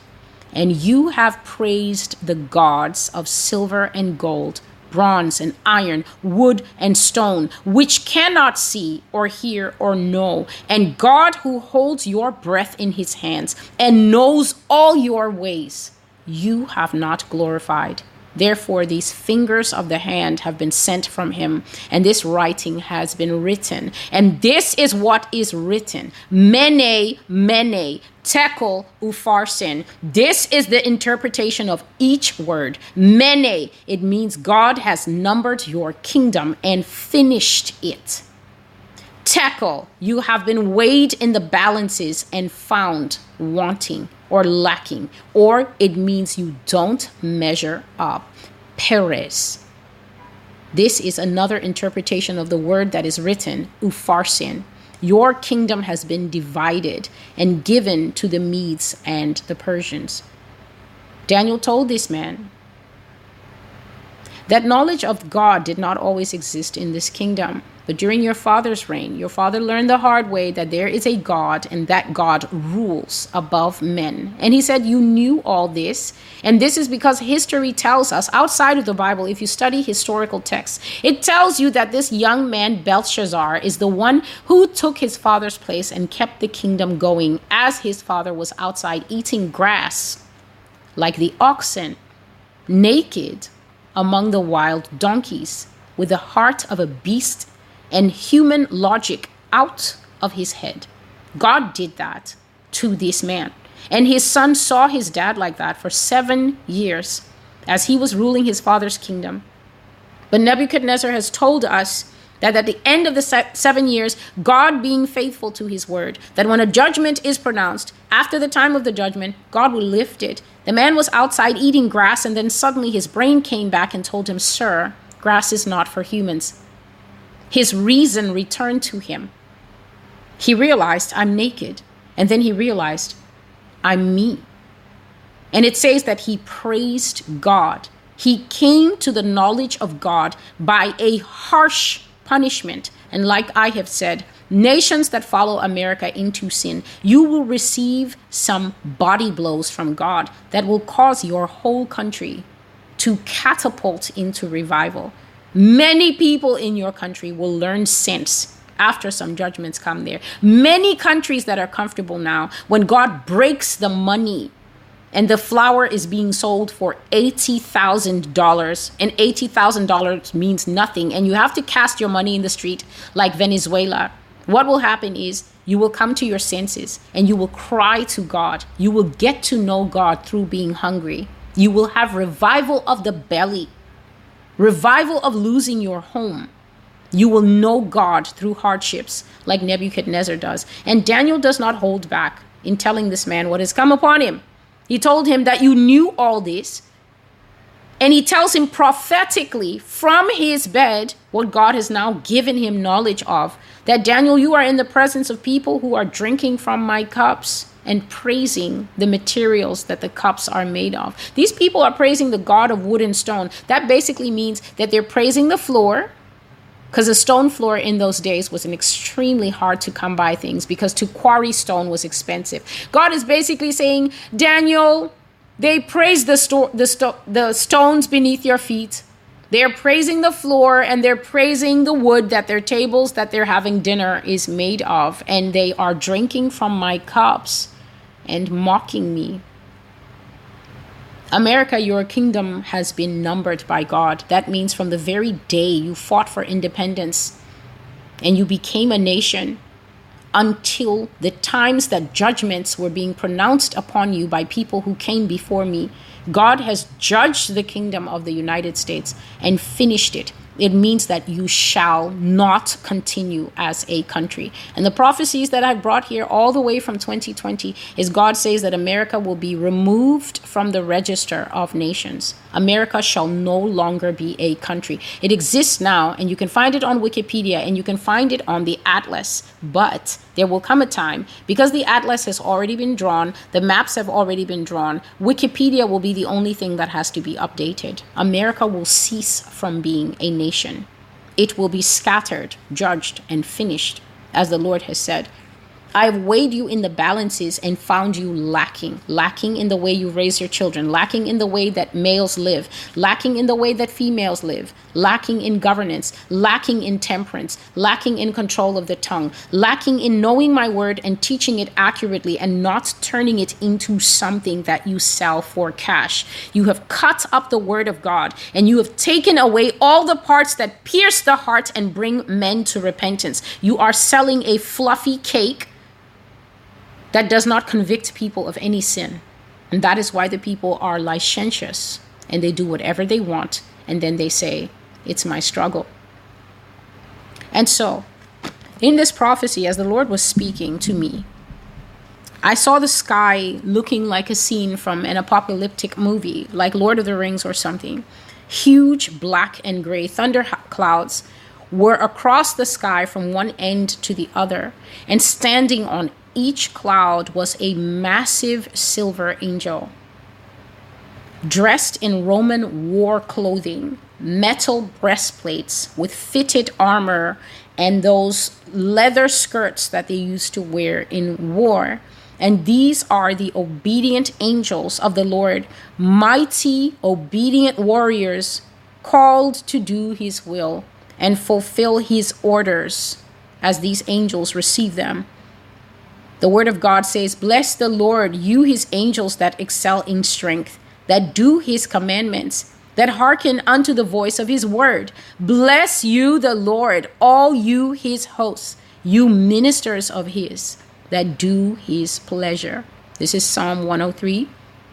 And you have praised the gods of silver and gold, bronze and iron, wood and stone, which cannot see or hear or know, and God who holds your breath in his hands and knows all your ways, you have not glorified. Therefore, these fingers of the hand have been sent from him, and this writing has been written. And this is what is written. Mene, mene, tekel, upharsin. This is the interpretation of each word. Mene, it means God has numbered your kingdom and finished it. Tekel, you have been weighed in the balances and found wanting or lacking, or it means you don't measure up. Perez. This is another interpretation of the word that is written, upharsin. Your kingdom has been divided and given to the Medes and the Persians. Daniel told this man that knowledge of God did not always exist in this kingdom. But during your father's reign, your father learned the hard way that there is a God and that God rules above men. And he said, you knew all this. And this is because history tells us outside of the Bible, if you study historical texts, it tells you that this young man, Belshazzar, is the one who took his father's place and kept the kingdom going as his father was outside eating grass like the oxen, naked among the wild donkeys, with the heart of a beast and human logic out of his head. God did that to this man. And his son saw his dad like that for seven years as he was ruling his father's kingdom. But Nebuchadnezzar has told us that at the end of the se- seven years, God being faithful to his word, that when a judgment is pronounced, after the time of the judgment, God will lift it. The man was outside eating grass, and then suddenly his brain came back and told him, sir, grass is not for humans. His reason returned to him. He realized, I'm naked. And then he realized, I'm me. And it says that he praised God. He came to the knowledge of God by a harsh punishment. And like I have said, nations that follow America into sin, you will receive some body blows from God that will cause your whole country to catapult into revival. Many people in your country will learn sense after some judgments come there. Many countries that are comfortable now, when God breaks the money and the flour is being sold for eighty thousand dollars, and eighty thousand dollars means nothing, and you have to cast your money in the street like Venezuela, what will happen is you will come to your senses and you will cry to God. You will get to know God through being hungry. You will have revival of the belly. Revival of losing your home. You will know God through hardships like Nebuchadnezzar does. And Daniel does not hold back in telling this man what has come upon him. He told him that you knew all this. And he tells him prophetically from his bed what God has now given him knowledge of. That Daniel, you are in the presence of people who are drinking from my cups and praising the materials that the cups are made of. These people are praising the God of wood and stone. That basically means that they're praising the floor, because a stone floor in those days was an extremely hard to come by things, because to quarry stone was expensive. God is basically saying, Daniel, they praise the, sto- the, sto- the stones beneath your feet. They're praising the floor, and they're praising the wood that their tables that they're having dinner is made of. And they are drinking from my cups and mocking me. America, your kingdom has been numbered by God. That means from the very day you fought for independence and you became a nation until the times that judgments were being pronounced upon you by people who came before me, God has judged the kingdom of the United States and finished it. it means that you shall not continue as a country. And the prophecies that I brought here all the way from twenty twenty is God says that America will be removed from the register of nations. America shall no longer be a country. It exists now, and you can find it on Wikipedia, and you can find it on the Atlas. But there will come a time, because the Atlas has already been drawn, the maps have already been drawn, Wikipedia will be the only thing that has to be updated. America will cease from being a nation. It will be scattered, judged, and finished, as the Lord has said. I have weighed you in the balances and found you lacking, lacking in the way you raise your children, lacking in the way that males live, lacking in the way that females live, lacking in governance, lacking in temperance, lacking in control of the tongue, lacking in knowing my word and teaching it accurately and not turning it into something that you sell for cash. You have cut up the word of God and you have taken away all the parts that pierce the heart and bring men to repentance. You are selling a fluffy cake that does not convict people of any sin. And that is why the people are licentious and they do whatever they want. And then they say, it's my struggle. And so in this prophecy, as the Lord was speaking to me, I saw the sky looking like a scene from an apocalyptic movie, like Lord of the Rings or something. Huge black and gray thunder clouds were across the sky from one end to the other, and standing on each cloud was a massive silver angel dressed in Roman war clothing, metal breastplates with fitted armor and those leather skirts that they used to wear in war. And these are the obedient angels of the Lord, mighty, obedient warriors called to do his will and fulfill his orders as these angels receive them. The word of God says, bless the Lord, you his angels that excel in strength, that do his commandments, that hearken unto the voice of his word. Bless you, the Lord, all you his hosts, you ministers of his that do his pleasure. This is Psalm one oh three,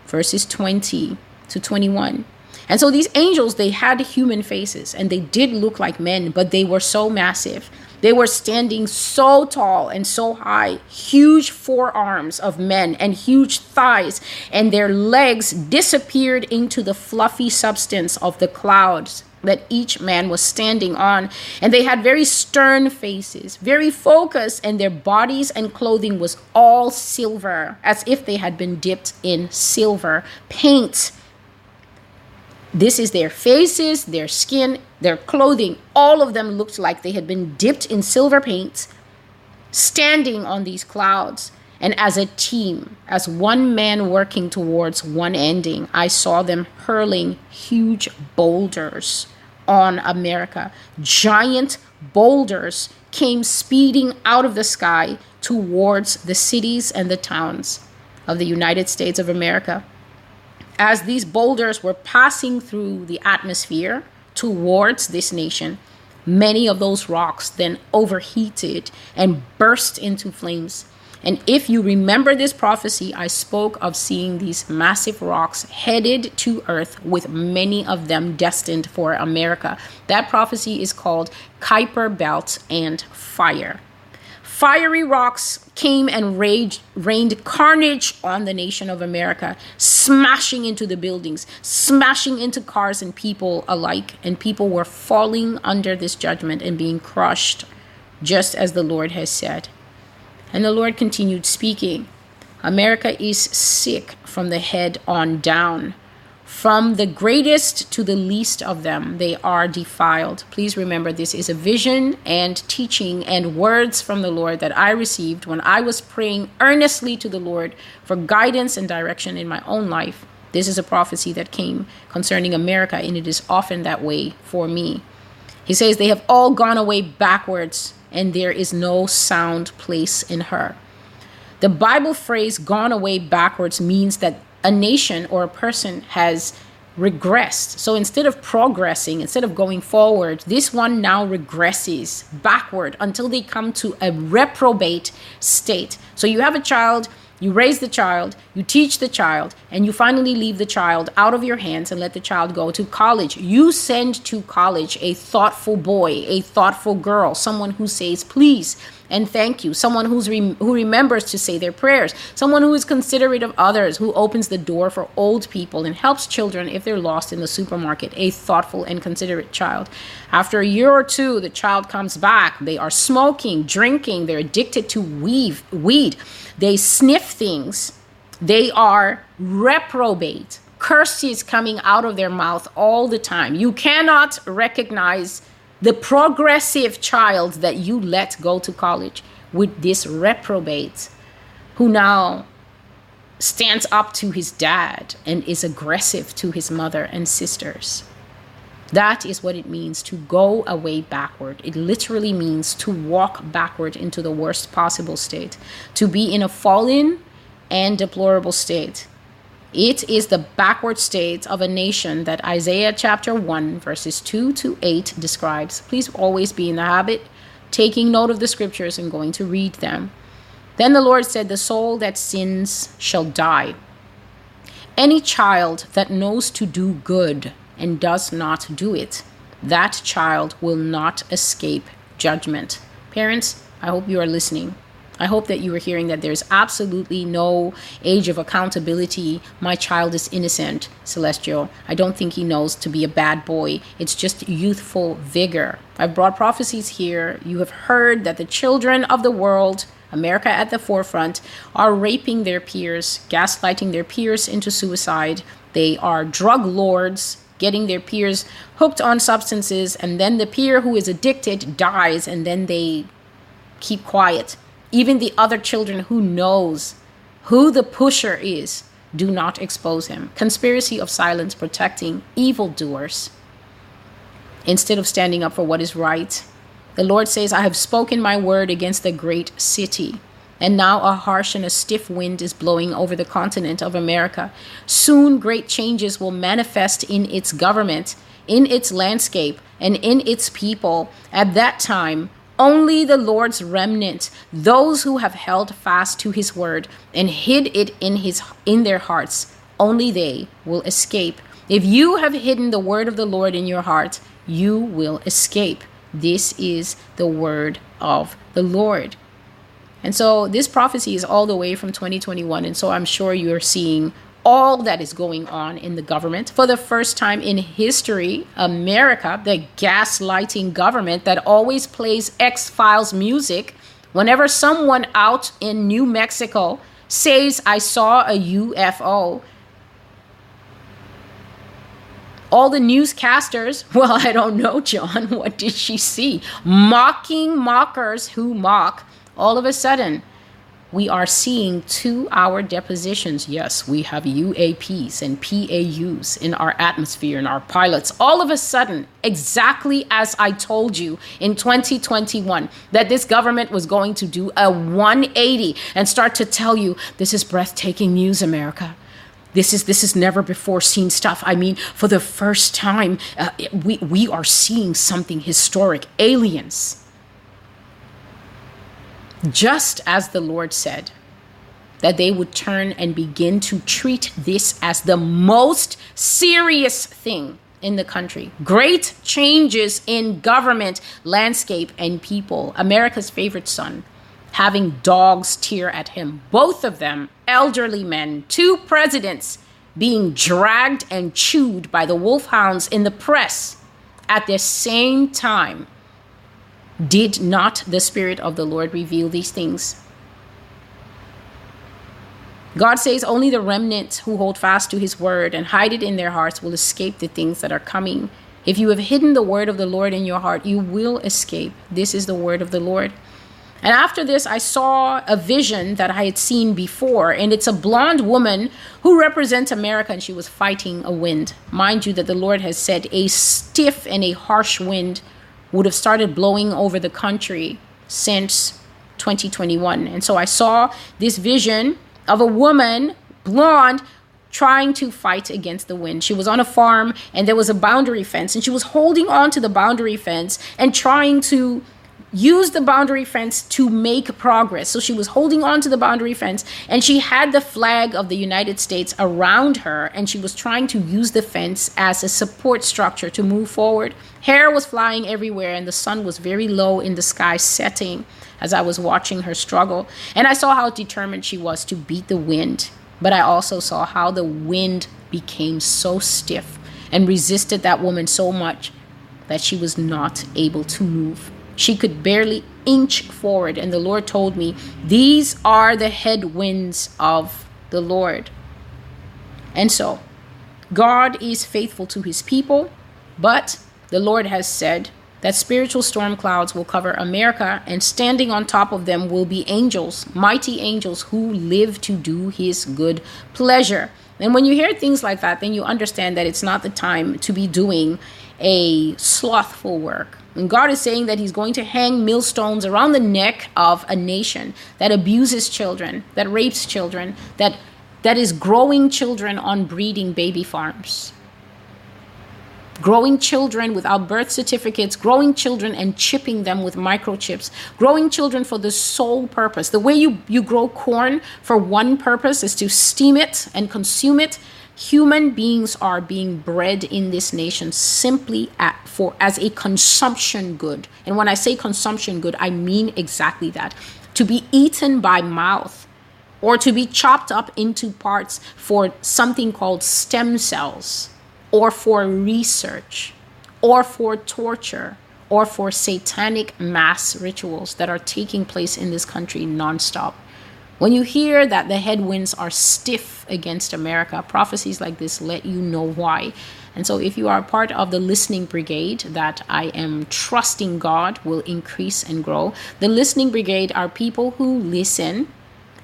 verses twenty to twenty-one. And so these angels, they had human faces and they did look like men, but they were so massive. They were standing so tall and so high, huge forearms of men and huge thighs, and their legs disappeared into the fluffy substance of the clouds that each man was standing on. And they had very stern faces, very focused, and their bodies and clothing was all silver, as if they had been dipped in silver paint. This is their faces, their skin, their clothing. All of them looked like they had been dipped in silver paint, standing on these clouds. And as a team, as one man working towards one ending, I saw them hurling huge boulders on America. Giant boulders came speeding out of the sky towards the cities and the towns of the United States of America. As these boulders were passing through the atmosphere towards this nation, many of those rocks then overheated and burst into flames. And if you remember this prophecy, I spoke of seeing these massive rocks headed to earth, with many of them destined for America. That prophecy is called Kuiper Belt and Fire. Fiery rocks came and raged, rained carnage on the nation of America, smashing into the buildings, smashing into cars and people alike. And people were falling under this judgment and being crushed, just as the Lord has said. And the Lord continued speaking. America is sick from the head on down. From the greatest to the least of them, they are defiled. Please remember, this is a vision and teaching and words from the Lord that I received when I was praying earnestly to the Lord for guidance and direction in my own life. This is a prophecy that came concerning America, and it is often that way for me. He says, they have all gone away backwards, and there is no sound place in her. The Bible phrase gone away backwards means that a nation or a person has regressed. So instead of progressing, instead of going forward, this one now regresses backward until they come to a reprobate state. So you have a child You raise the child, you teach the child, and you finally leave the child out of your hands and let the child go to college. You send to college a thoughtful boy, a thoughtful girl, someone who says please and thank you, someone who's rem- who remembers to say their prayers, someone who is considerate of others, who opens the door for old people and helps children if they're lost in the supermarket, a thoughtful and considerate child. After a year or two, the child comes back. They are smoking, drinking, they're addicted to weave, weed. They sniff things. They are reprobate. Curses coming out of their mouth all the time. You cannot recognize the progressive child that you let go to college with this reprobate who now stands up to his dad and is aggressive to his mother and sisters. That is what it means to go away backward. It literally means to walk backward into the worst possible state, to be in a fallen and deplorable state. It is the backward state of a nation that Isaiah chapter one, verses two to eight describes. Please always be in the habit, taking note of the scriptures and going to read them. Then the Lord said, "The soul that sins shall die." Any child that knows to do good and does not do it, that child will not escape judgment. Parents, I hope you are listening. I hope that you are hearing that there's absolutely no age of accountability. My child is innocent, Celestial. I don't think he knows to be a bad boy. It's just youthful vigor. I've brought prophecies here. You have heard that the children of the world, America at the forefront, are raping their peers, gaslighting their peers into suicide. They are drug lords, getting their peers hooked on substances, and then the peer who is addicted dies, and then they keep quiet. Even the other children who knows who the pusher is do not expose him. Conspiracy of silence protecting evildoers instead of standing up for what is right. The Lord says, "I have spoken my word against the great city. And now a harsh and a stiff wind is blowing over the continent of America. Soon great changes will manifest in its government, in its landscape, and in its people. At that time, only the Lord's remnant, those who have held fast to his word and hid it in his in their hearts, only they will escape. If you have hidden the word of the Lord in your heart, you will escape. This is the word of the Lord." And so this prophecy is all the way from twenty twenty-one. And so I'm sure you're seeing all that is going on in the government. For the first time in history, America, the gaslighting government that always plays X-Files music, whenever someone out in New Mexico says, "I saw a U F O," all the newscasters, "Well, I don't know, John, what did she see?" Mocking mockers who mock. All of a sudden, we are seeing two-hour depositions. Yes, we have U A Ps and P A Us in our atmosphere and our pilots. All of a sudden, exactly as I told you in twenty twenty-one, that this government was going to do a one eighty and start to tell you, "This is breathtaking news, America. This is this is never before seen stuff. I mean, for the first time, uh, we we are seeing something historic. Aliens." Just as the Lord said that they would turn and begin to treat this as the most serious thing in the country. Great changes in government, landscape, and people. America's favorite son, having dogs tear at him. Both of them, elderly men, two presidents being dragged and chewed by the wolfhounds in the press at the same time. Did not the Spirit of the Lord reveal these things? God says only the remnant who hold fast to his word and hide it in their hearts will escape the things that are coming. If you have hidden the word of the Lord in your heart, you will escape. This is the word of the Lord. And after this, I saw a vision that I had seen before, and it's a blonde woman who represents America, and she was fighting a wind. Mind you that the Lord has said a stiff and a harsh wind would have started blowing over the country since twenty twenty-one. And so I saw this vision of a woman, blonde, trying to fight against the wind. She was on a farm and there was a boundary fence, and she was holding on to the boundary fence and trying to used the boundary fence to make progress. So she was holding on to the boundary fence, and she had the flag of the United States around her, and she was trying to use the fence as a support structure to move forward. Hair was flying everywhere, and the sun was very low in the sky setting as I was watching her struggle. And I saw how determined she was to beat the wind, but I also saw how the wind became so stiff and resisted that woman so much that she was not able to move. She could barely inch forward. And the Lord told me, these are the headwinds of the Lord. And so God is faithful to his people, but the Lord has said that spiritual storm clouds will cover America, and standing on top of them will be angels, mighty angels who live to do his good pleasure. And when you hear things like that, then you understand that it's not the time to be doing a slothful work. And God is saying that he's going to hang millstones around the neck of a nation that abuses children, that rapes children, that that is growing children on breeding baby farms. Growing children without birth certificates, growing children and chipping them with microchips, growing children for the sole purpose. The way you, you grow corn for one purpose is to steam it and consume it. Human beings are being bred in this nation simply at, for as a consumption good. And when I say consumption good, I mean exactly that. To be eaten by mouth, or to be chopped up into parts for something called stem cells, or for research, or for torture, or for satanic mass rituals that are taking place in this country nonstop. When you hear that the headwinds are stiff against America, prophecies like this let you know why. And so if you are part of the listening brigade that I am trusting God will increase and grow, the listening brigade are people who listen,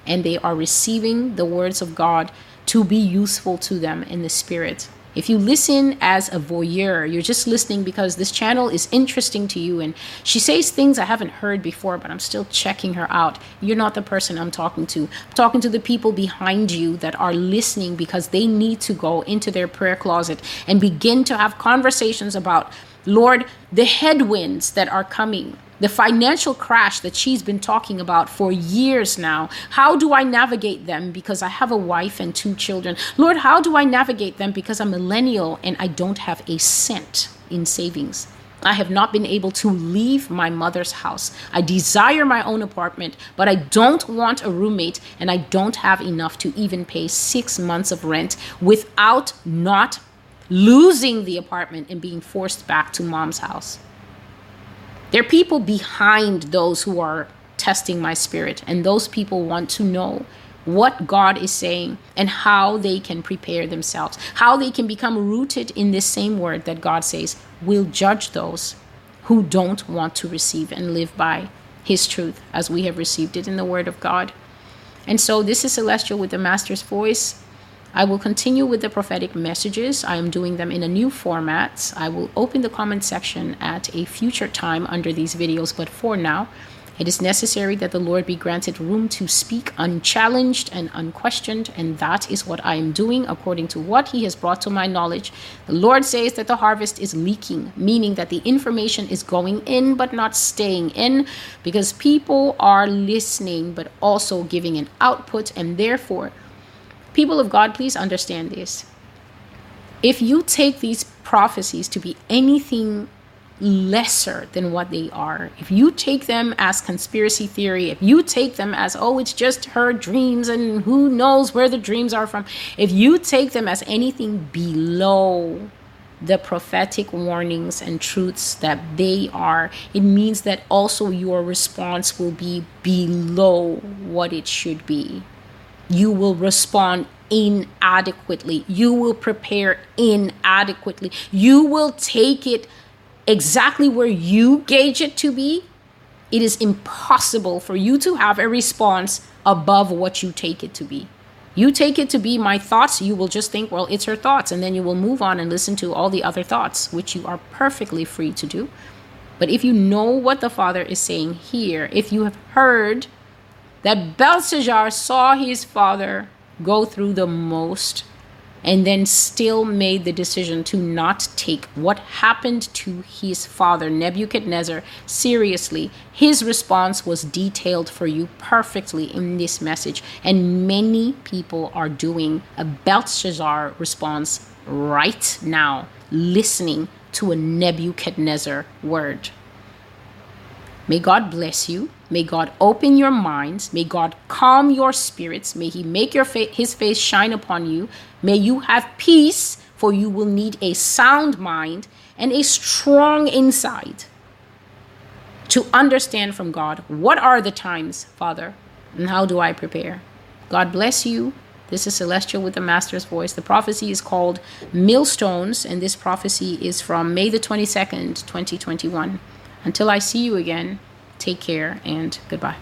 and they are receiving the words of God to be useful to them in the spirit. If you listen as a voyeur, you're just listening because this channel is interesting to you and she says things I haven't heard before, but I'm still checking her out. You're not the person I'm talking to. I'm talking to the people behind you that are listening because they need to go into their prayer closet and begin to have conversations about, Lord, the headwinds that are coming, the financial crash that she's been talking about for years now. How do I navigate them? Because I have a wife and two children. Lord, how do I navigate them? Because I'm a millennial and I don't have a cent in savings. I have not been able to leave my mother's house. I desire my own apartment, but I don't want a roommate, and I don't have enough to even pay six months of rent without not losing the apartment and being forced back to mom's house. There are people behind those who are testing my spirit, and those people want to know what God is saying and how they can prepare themselves, how they can become rooted in this same word that God says will judge those who don't want to receive and live by his truth as we have received it in the word of God. And so this is Celestial with the Master's Voice. I will continue with the prophetic messages. I am doing them in a new format. I will open the comment section at a future time under these videos. But for now, it is necessary that the Lord be granted room to speak unchallenged and unquestioned. And that is what I am doing according to what he has brought to my knowledge. The Lord says that the harvest is leaking, meaning that the information is going in but not staying in, because people are listening but also giving an output, and therefore, people of God, please understand this. If you take these prophecies to be anything lesser than what they are, if you take them as conspiracy theory, if you take them as, oh, it's just her dreams and who knows where the dreams are from, if you take them as anything below the prophetic warnings and truths that they are, it means that also your response will be below what it should be. You will respond inadequately. You will prepare inadequately. You will take it exactly where you gauge it to be. It is impossible for you to have a response above what you take it to be. You take it to be my thoughts, you will just think, well, it's her thoughts. And then you will move on and listen to all the other thoughts, which you are perfectly free to do. But if you know what the Father is saying here, if you have heard that Belshazzar saw his father go through the most and then still made the decision to not take what happened to his father, Nebuchadnezzar, seriously. His response was detailed for you perfectly in this message. And many people are doing a Belshazzar response right now, listening to a Nebuchadnezzar word. May God bless you. May God open your minds. May God calm your spirits. May he make your fa- his face shine upon you. May you have peace, for you will need a sound mind and a strong insight to understand from God, what are the times, Father, and how do I prepare? God bless you. This is Celestial with the Master's Voice. The prophecy is called Millstones, and this prophecy is from May the twenty-second, twenty twenty-one. Until I see you again, take care and goodbye.